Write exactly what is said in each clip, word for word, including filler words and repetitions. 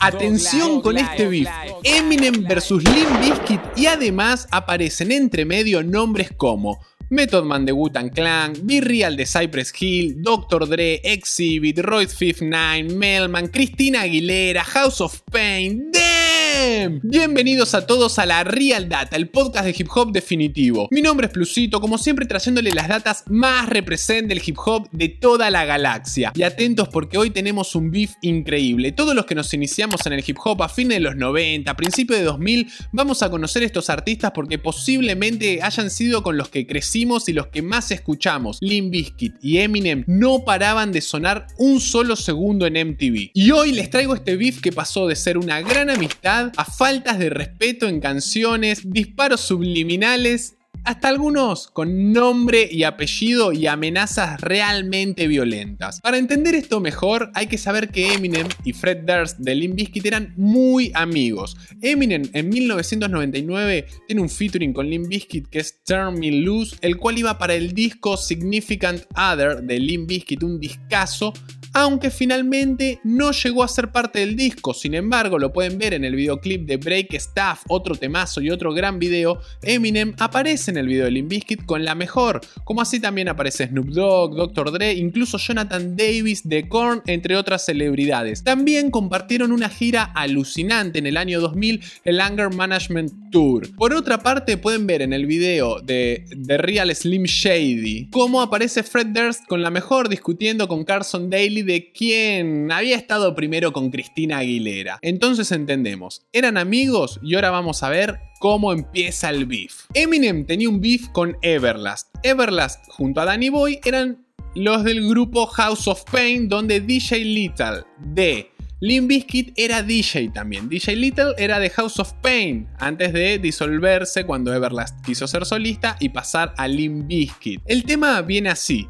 Atención con este beef, Eminem versus Limp Bizkit, y además aparecen entre medio nombres como Method Man de Wu-Tang Clan, B-Real de Cypress Hill, doctor Dre, Xzibit, Royce da five nine, Mel-Man, Christina Aguilera, House of Pain, ¡damn! Bienvenidos a todos a La Real Data, el podcast de hip hop definitivo. Mi nombre es Plusito, como siempre trayéndole las datas más represent del hip hop de toda la galaxia. Y atentos porque hoy tenemos un beef increíble. Todos los que nos iniciamos en el hip hop a fines de los noventa, principios de dos mil, vamos a conocer estos artistas porque posiblemente hayan sido con los que crecimos y los que más escuchamos. Limp Bizkit y Eminem no paraban de sonar un solo segundo en M T V. Y hoy les traigo este beef que pasó de ser una gran amistad a faltas de respeto en canciones, disparos subliminales, hasta algunos con nombre y apellido y amenazas realmente violentas. Para entender esto mejor, hay que saber que Eminem y Fred Durst de Limp Bizkit eran muy amigos. Eminem en mil novecientos noventa y nueve tiene un featuring con Limp Bizkit que es Turn Me Loose, el cual iba para el disco Significant Other de Limp Bizkit, un discazo, aunque finalmente no llegó a ser parte del disco. Sin embargo, lo pueden ver en el videoclip de Break Stuff, otro temazo y otro gran video. Eminem aparece en el video de Limp Bizkit con la mejor, como así también aparece Snoop Dogg, doctor Dre, incluso Jonathan Davis de Korn, entre otras celebridades. También compartieron una gira alucinante en el año dos mil, el Anger Management Tour. Por otra parte, pueden ver en el video de The Real Slim Shady cómo aparece Fred Durst con la mejor discutiendo con Carson Daly de quien había estado primero con Christina Aguilera. Entonces entendemos, eran amigos y ahora vamos a ver cómo empieza el beef. Eminem tenía un beef con Everlast. Everlast junto a Danny Boy eran los del grupo House of Pain, donde D J Lethal de Limp Bizkit era D J también. D J Lethal era de House of Pain antes de disolverse cuando Everlast quiso ser solista y pasar a Limp Bizkit. El tema viene así.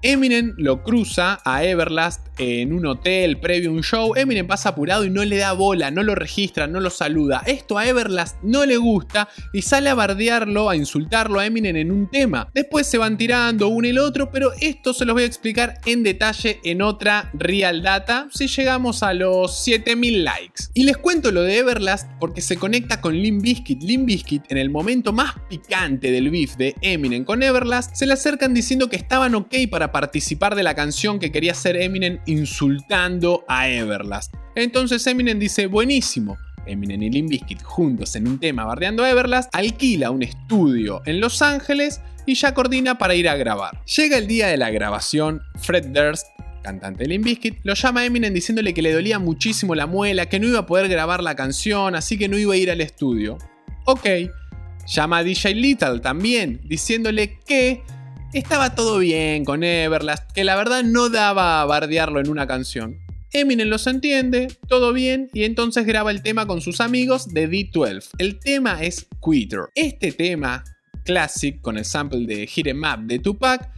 Eminem lo cruza a Everlast en un hotel previo a un show. Eminem pasa apurado y no le da bola, no lo registra, no lo saluda. Esto a Everlast no le gusta y sale a bardearlo, a insultarlo a Eminem en un tema. Después se van tirando uno y el otro, pero esto se los voy a explicar en detalle en otra Real Data si llegamos a los siete mil likes. Y les cuento lo de Everlast porque se conecta con Limp Bizkit. Limp Bizkit, en el momento más picante del beef de Eminem con Everlast, se le acercan diciendo que estaban ok para participar de la canción que quería hacer Eminem insultando a Everlast. Entonces Eminem dice, buenísimo. Eminem y Limp Bizkit juntos en un tema bardeando a Everlast, alquila un estudio en Los Ángeles y ya coordina para ir a grabar. Llega el día de la grabación, Fred Durst, cantante de Limp Bizkit, lo llama a Eminem diciéndole que le dolía muchísimo la muela, que no iba a poder grabar la canción, así que no iba a ir al estudio. Ok, llama a D J Lethal también, diciéndole que estaba todo bien con Everlast, que la verdad no daba a bardearlo en una canción. Eminem los entiende, todo bien, y entonces graba el tema con sus amigos de D doce. El tema es Quitter. Este tema, classic, con el sample de Hit 'Em Up de Tupac,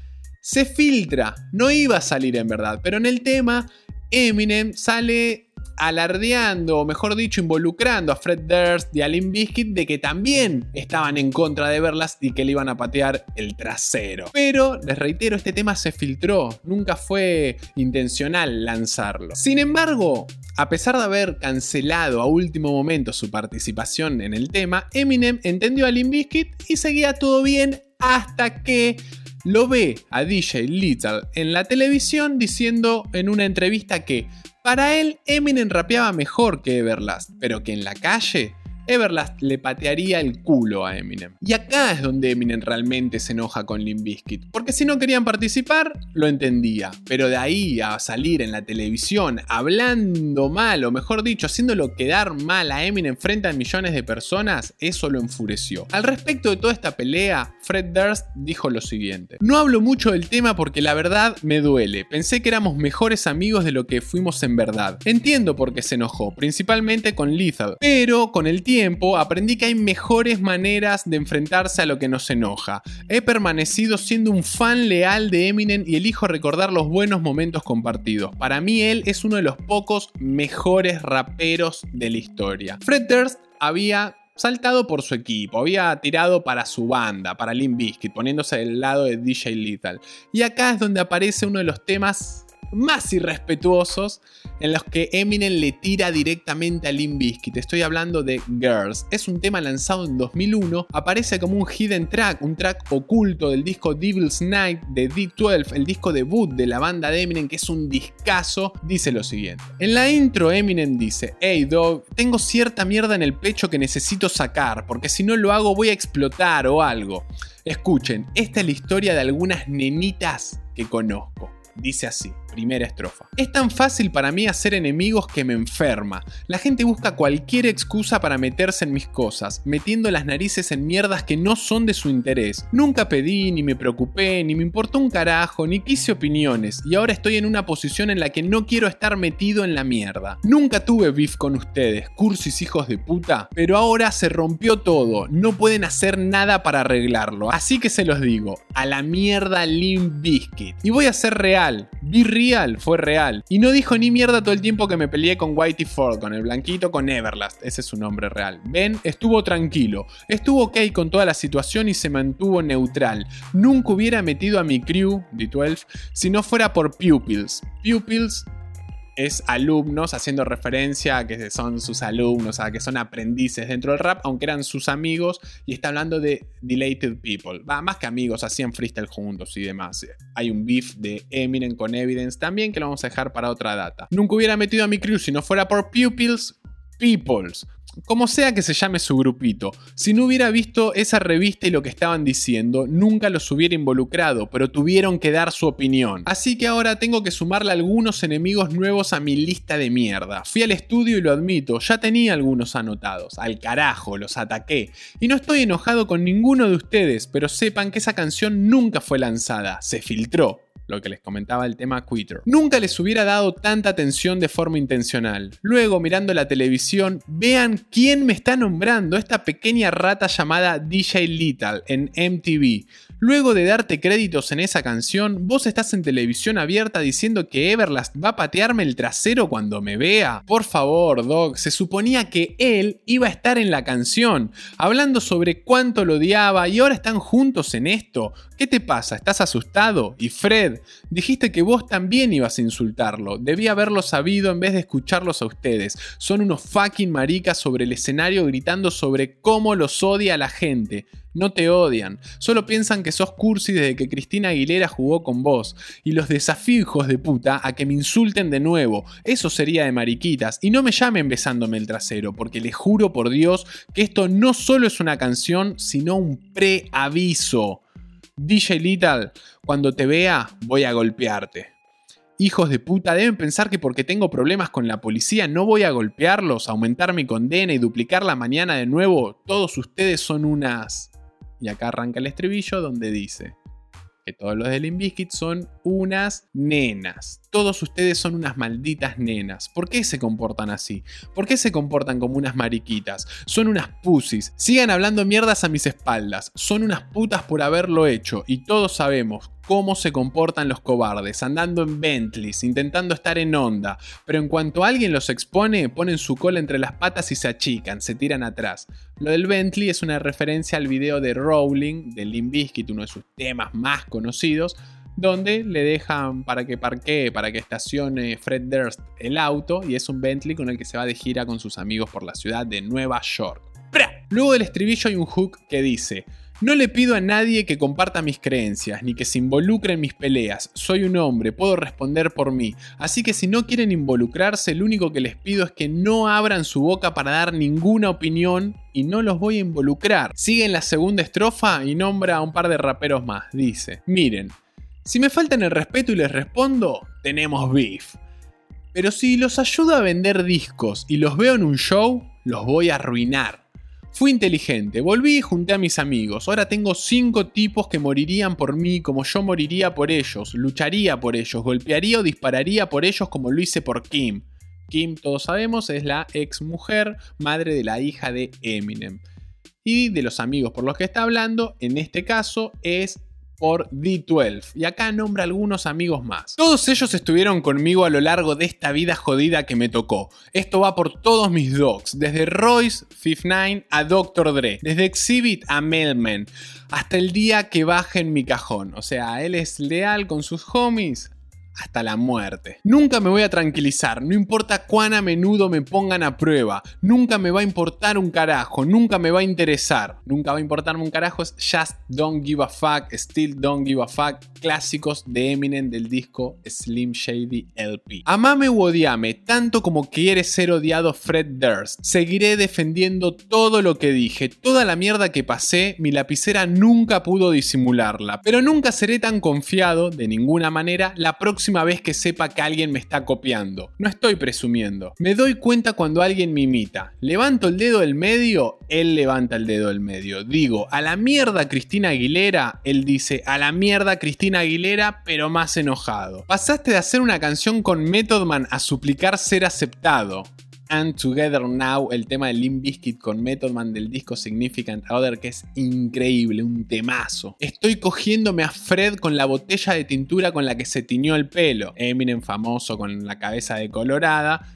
se filtra. No iba a salir en verdad, pero en el tema Eminem sale alardeando, o mejor dicho, involucrando a Fred Durst y a Limp Bizkit de que también estaban en contra de Everlast y que le iban a patear el trasero. Pero, les reitero, este tema se filtró, nunca fue intencional lanzarlo. Sin embargo, a pesar de haber cancelado a último momento su participación en el tema, Eminem entendió a Limp Bizkit y seguía todo bien hasta que lo ve a D J Lethal en la televisión diciendo en una entrevista que para él, Eminem rapeaba mejor que Everlast, pero que en la calle, Everlast le patearía el culo a Eminem. Y acá es donde Eminem realmente se enoja con Limp Bizkit, porque si no querían participar, lo entendía. Pero de ahí a salir en la televisión hablando mal, o mejor dicho, haciéndolo quedar mal a Eminem frente a millones de personas, eso lo enfureció. Al respecto de toda esta pelea, Fred Durst dijo lo siguiente. No hablo mucho del tema porque la verdad me duele. Pensé que éramos mejores amigos de lo que fuimos en verdad. Entiendo por qué se enojó, principalmente con Lethal, pero con el tiempo Tiempo, aprendí que hay mejores maneras de enfrentarse a lo que nos enoja. He permanecido siendo un fan leal de Eminem y elijo recordar los buenos momentos compartidos. Para mí él es uno de los pocos mejores raperos de la historia. Fred Durst había saltado por su equipo, había tirado para su banda, para Limp Bizkit, poniéndose del lado de D J Lethal. Y acá es donde aparece uno de los temas más irrespetuosos en los que Eminem le tira directamente a Limp Bizkit. Estoy hablando de Girls. Es un tema lanzado en dos mil uno, aparece como un hidden track, un track oculto del disco Devil's Night de D doce, el disco debut de la banda de Eminem, que es un discazo. Dice lo siguiente. En la intro Eminem dice: "Hey dog, tengo cierta mierda en el pecho que necesito sacar, porque si no lo hago voy a explotar o algo. Escuchen, esta es la historia de algunas nenitas que conozco". Dice así, primera estrofa. "Es tan fácil para mí hacer enemigos que me enferma. La gente busca cualquier excusa para meterse en mis cosas, metiendo las narices en mierdas que no son de su interés. Nunca pedí, ni me preocupé, ni me importó un carajo, ni quise opiniones, y ahora estoy en una posición en la que no quiero estar metido en la mierda. Nunca tuve beef con ustedes, cursis hijos de puta, pero ahora se rompió todo, no pueden hacer nada para arreglarlo. Así que se los digo, a la mierda Limp Bizkit. Y voy a ser real, B-Real fue real. Y no dijo ni mierda todo el tiempo que me peleé con Whitey Ford, con el blanquito, con Everlast. Ese es su nombre real. Ben estuvo tranquilo. Estuvo ok con toda la situación y se mantuvo neutral. Nunca hubiera metido a mi crew, D doce, si no fuera por Pupils". Pupils es alumnos, haciendo referencia a que son sus alumnos, a que son aprendices dentro del rap, aunque eran sus amigos, y está hablando de Delated People. Va, más que amigos, hacían freestyle juntos y demás. Hay un beef de Eminem con Evidence también, que lo vamos a dejar para otra data. Nunca hubiera metido a mi crew si no fuera por Pupils, Peoples, como sea que se llame su grupito. Si no hubiera visto esa revista y lo que estaban diciendo, nunca los hubiera involucrado, pero tuvieron que dar su opinión. Así que ahora tengo que sumarle algunos enemigos nuevos a mi lista de mierda. Fui al estudio y lo admito, ya tenía algunos anotados. Al carajo, los ataqué. Y no estoy enojado con ninguno de ustedes, pero sepan que esa canción nunca fue lanzada. Se filtró. Lo que les comentaba el tema Quitter. Nunca les hubiera dado tanta atención de forma intencional. Luego, mirando la televisión, vean quién me está nombrando, esta pequeña rata llamada D J Lethal en M T V. Luego de darte créditos en esa canción, vos estás en televisión abierta diciendo que Everlast va a patearme el trasero cuando me vea. Por favor, Doc, se suponía que él iba a estar en la canción, hablando sobre cuánto lo odiaba y ahora están juntos en esto. ¿Qué te pasa? ¿Estás asustado? Y Fred, dijiste que vos también ibas a insultarlo. Debí haberlo sabido en vez de escucharlos a ustedes. Son unos fucking maricas sobre el escenario gritando sobre cómo los odia a la gente. No te odian, solo piensan que sos cursi desde que Christina Aguilera jugó con vos. Y los desafío, hijos de puta, a que me insulten de nuevo. Eso sería de mariquitas. Y no me llamen besándome el trasero, porque les juro por Dios que esto no solo es una canción, sino un preaviso. D J Lethal, cuando te vea, voy a golpearte. Hijos de puta, deben pensar que porque tengo problemas con la policía no voy a golpearlos, aumentar mi condena y duplicarla mañana de nuevo. Todos ustedes son unas... Y acá arranca el estribillo donde dice que todos los de Limp Bizkit son unas nenas. Todos ustedes son unas malditas nenas. ¿Por qué se comportan así? ¿Por qué se comportan como unas mariquitas? Son unas pussies. Sigan hablando mierdas a mis espaldas. Son unas putas por haberlo hecho. Y todos sabemos cómo se comportan los cobardes, andando en Bentleys, intentando estar en onda. Pero en cuanto alguien los expone, ponen su cola entre las patas y se achican, se tiran atrás. Lo del Bentley es una referencia al video de Rowling, de Limp Bizkit, uno de sus temas más conocidos, donde le dejan para que parquee, para que estacione Fred Durst el auto, y es un Bentley con el que se va de gira con sus amigos por la ciudad de Nueva York. ¡Pra! Luego del estribillo hay un hook que dice: "No le pido a nadie que comparta mis creencias, ni que se involucre en mis peleas. Soy un hombre, puedo responder por mí. Así que si no quieren involucrarse, lo único que les pido es que no abran su boca para dar ninguna opinión y no los voy a involucrar". Sigue en la segunda estrofa y nombra a un par de raperos más. Dice: "Miren, si me faltan el respeto y les respondo, tenemos beef. Pero si los ayudo a vender discos y los veo en un show, los voy a arruinar. Fui inteligente, volví y junté a mis amigos. Ahora tengo cinco tipos que morirían por mí como yo moriría por ellos. Lucharía por ellos, golpearía o dispararía por ellos como lo hice por Kim". Kim, todos sabemos, es la ex mujer, madre de la hija de Eminem. Y de los amigos por los que está hablando, en este caso es por D doce, y acá nombra algunos amigos más. "Todos ellos estuvieron conmigo a lo largo de esta vida jodida que me tocó. Esto va por todos mis dogs, desde Royce da cinco nueve a doctor Dre, desde Xzibit a Mel-Man, hasta el día que baje en mi cajón". O sea, él es leal con sus homies hasta la muerte. Nunca me voy a tranquilizar, no importa cuán a menudo me pongan a prueba, nunca me va a importar un carajo, nunca me va a interesar, nunca va a importarme un carajo, es Just Don't Give a Fuck, Still Don't Give a Fuck, clásicos de Eminem del disco Slim Shady L P. Amame u odiame, tanto como quieres ser odiado Fred Durst, seguiré defendiendo todo lo que dije, toda la mierda que pasé, mi lapicera nunca pudo disimularla, pero nunca seré tan confiado, de ninguna manera, la próxima vez que sepa que alguien me está copiando. No estoy presumiendo. Me doy cuenta cuando alguien me imita. Levanto el dedo del medio, él levanta el dedo del medio. Digo, a la mierda Christina Aguilera, él dice, a la mierda Christina Aguilera, pero más enojado. Pasaste de hacer una canción con Method Man a suplicar ser aceptado. And Together Now, el tema de Limp Bizkit con Method Man del disco Significant Other, que es increíble, un temazo. Estoy cogiéndome a Fred con la botella de tintura con la que se tiñó el pelo. Eminem famoso con la cabeza decolorada.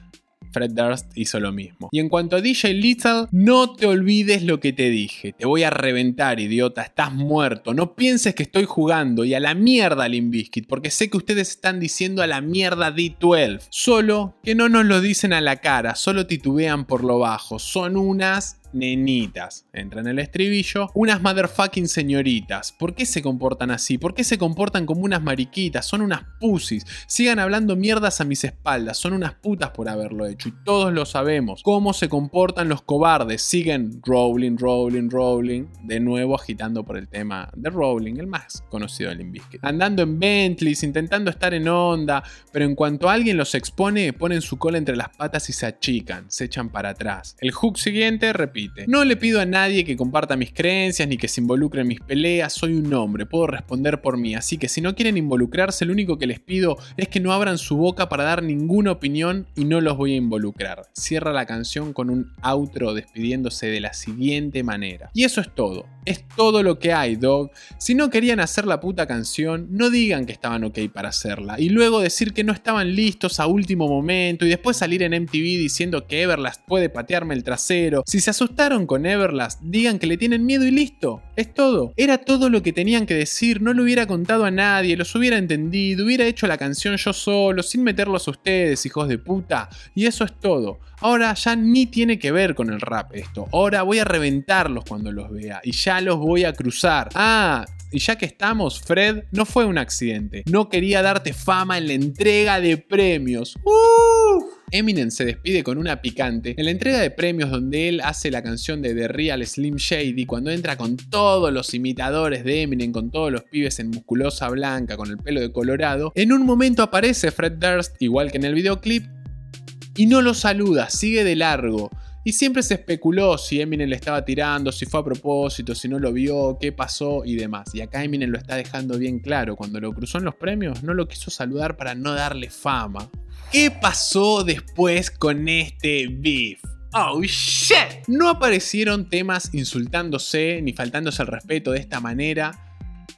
Fred Durst hizo lo mismo. Y en cuanto a D J Lethal, no te olvides lo que te dije. Te voy a reventar, idiota. Estás muerto. No pienses que estoy jugando. Y a la mierda Limp Bizkit, porque sé que ustedes están diciendo a la mierda D doce. Solo que no nos lo dicen a la cara. Solo titubean por lo bajo. Son unas... nenitas, entra en el estribillo, unas motherfucking señoritas. ¿Por qué se comportan así? ¿Por qué se comportan como unas mariquitas? Son unas pussies. Sigan hablando mierdas a mis espaldas. Son unas putas por haberlo hecho. Y todos lo sabemos. ¿Cómo se comportan los cobardes? Siguen rolling, rolling, rolling. De nuevo agitando por el tema de rolling, el más conocido del Limp Bizkit. Andando en Bentleys, intentando estar en onda. Pero en cuanto alguien los expone, ponen su cola entre las patas y se achican. Se echan para atrás. El hook siguiente, repite. No le pido a nadie que comparta mis creencias ni que se involucre en mis peleas, soy un hombre, puedo responder por mí, así que si no quieren involucrarse, lo único que les pido es que no abran su boca para dar ninguna opinión y no los voy a involucrar. Cierra la canción con un outro despidiéndose de la siguiente manera. Y eso es todo, es todo lo que hay, dog. Si no querían hacer la puta canción, no digan que estaban ok para hacerla y luego decir que no estaban listos a último momento y después salir en M T V diciendo que Everlast puede patearme el trasero. Si se asustan con Everlast, digan que le tienen miedo y listo, es todo. Era todo lo que tenían que decir, no lo hubiera contado a nadie, los hubiera entendido, hubiera hecho la canción yo solo, sin meterlos a ustedes, hijos de puta. Y eso es todo. Ahora ya ni tiene que ver con el rap esto, ahora voy a reventarlos cuando los vea y ya los voy a cruzar. Ah, y ya que estamos, Fred, no fue un accidente, no quería darte fama en la entrega de premios. ¡Uh! Eminem se despide con una picante en la entrega de premios donde él hace la canción de The Real Slim Shady cuando entra con todos los imitadores de Eminem, con todos los pibes en musculosa blanca, con el pelo de colorado. En un momento aparece Fred Durst, igual que en el videoclip, y no lo saluda, sigue de largo. Y siempre se especuló si Eminem le estaba tirando, si fue a propósito, si no lo vio, qué pasó y demás. Y acá Eminem lo está dejando bien claro. Cuando lo cruzó en los premios, no lo quiso saludar para no darle fama. ¿Qué pasó después con este beef? Oh shit. No aparecieron temas insultándose ni faltándose al respeto de esta manera.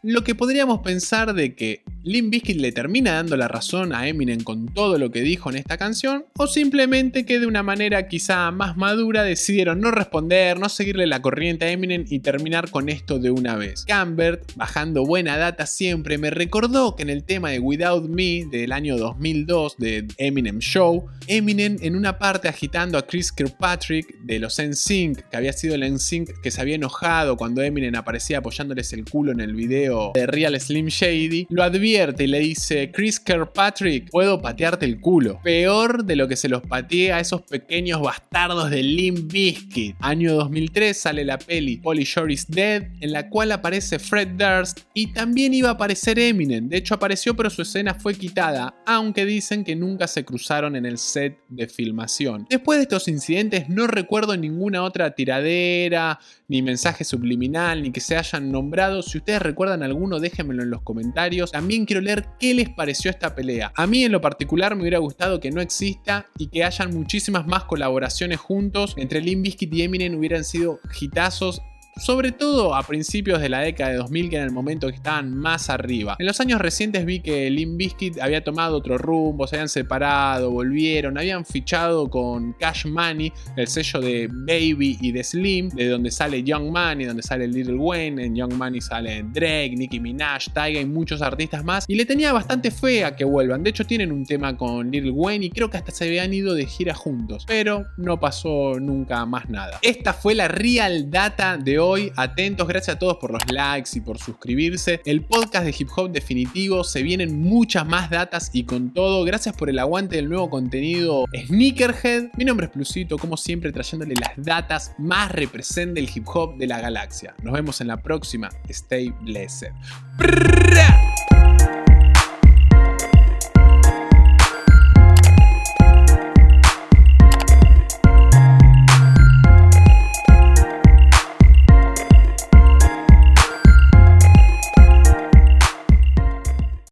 Lo que podríamos pensar de que Limp Bizkit le termina dando la razón a Eminem con todo lo que dijo en esta canción, o simplemente que de una manera quizá más madura decidieron no responder, no seguirle la corriente a Eminem y terminar con esto de una vez. Cambert, bajando buena data siempre, me recordó que en el tema de Without Me del año dos mil dos de Eminem Show, Eminem en una parte agitando a Chris Kirkpatrick de los N Sync, que había sido el N Sync que se había enojado cuando Eminem aparecía apoyándoles el culo en el video de Real Slim Shady, lo advierte y le dice: Chris Kirkpatrick, puedo patearte el culo. Peor de lo que se los pateé a esos pequeños bastardos de Limp Bizkit. Año dos mil tres sale la peli Polly Shore is Dead, en la cual aparece Fred Durst y también iba a aparecer Eminem. De hecho apareció, pero su escena fue quitada, aunque dicen que nunca se cruzaron en el set de filmación. Después de estos incidentes no recuerdo ninguna otra tiradera, ni mensaje subliminal, ni que se hayan nombrado. Si ustedes recuerdan alguno, déjenmelo en los comentarios. También quiero leer qué les pareció esta pelea. A mí en lo particular me hubiera gustado que no exista y que hayan muchísimas más colaboraciones juntos. Entre Limp Bizkit y Eminem hubieran sido hitazos sobre todo a principios de la década de dos mil, que era el momento que estaban más arriba. En los años recientes vi que Limp Bizkit había tomado otro rumbo, se habían separado, volvieron, habían fichado con Cash Money, el sello de Baby y de Slim, de donde sale Young Money, donde sale Lil Wayne. En Young Money sale Drake, Nicki Minaj, Tyga y muchos artistas más, y le tenía bastante fe a que vuelvan. De hecho, tienen un tema con Lil Wayne y creo que hasta se habían ido de gira juntos, pero no pasó nunca más nada. Esta fue la Real Data de hoy. Atentos, gracias a todos por los likes y por suscribirse. El podcast de Hip Hop definitivo, se vienen muchas más datas y con todo. Gracias por el aguante del nuevo contenido Sneakerhead. Mi nombre es Plusito, como siempre trayéndole las datas más represent del hip hop de la galaxia. Nos vemos en la próxima. Stay blessed.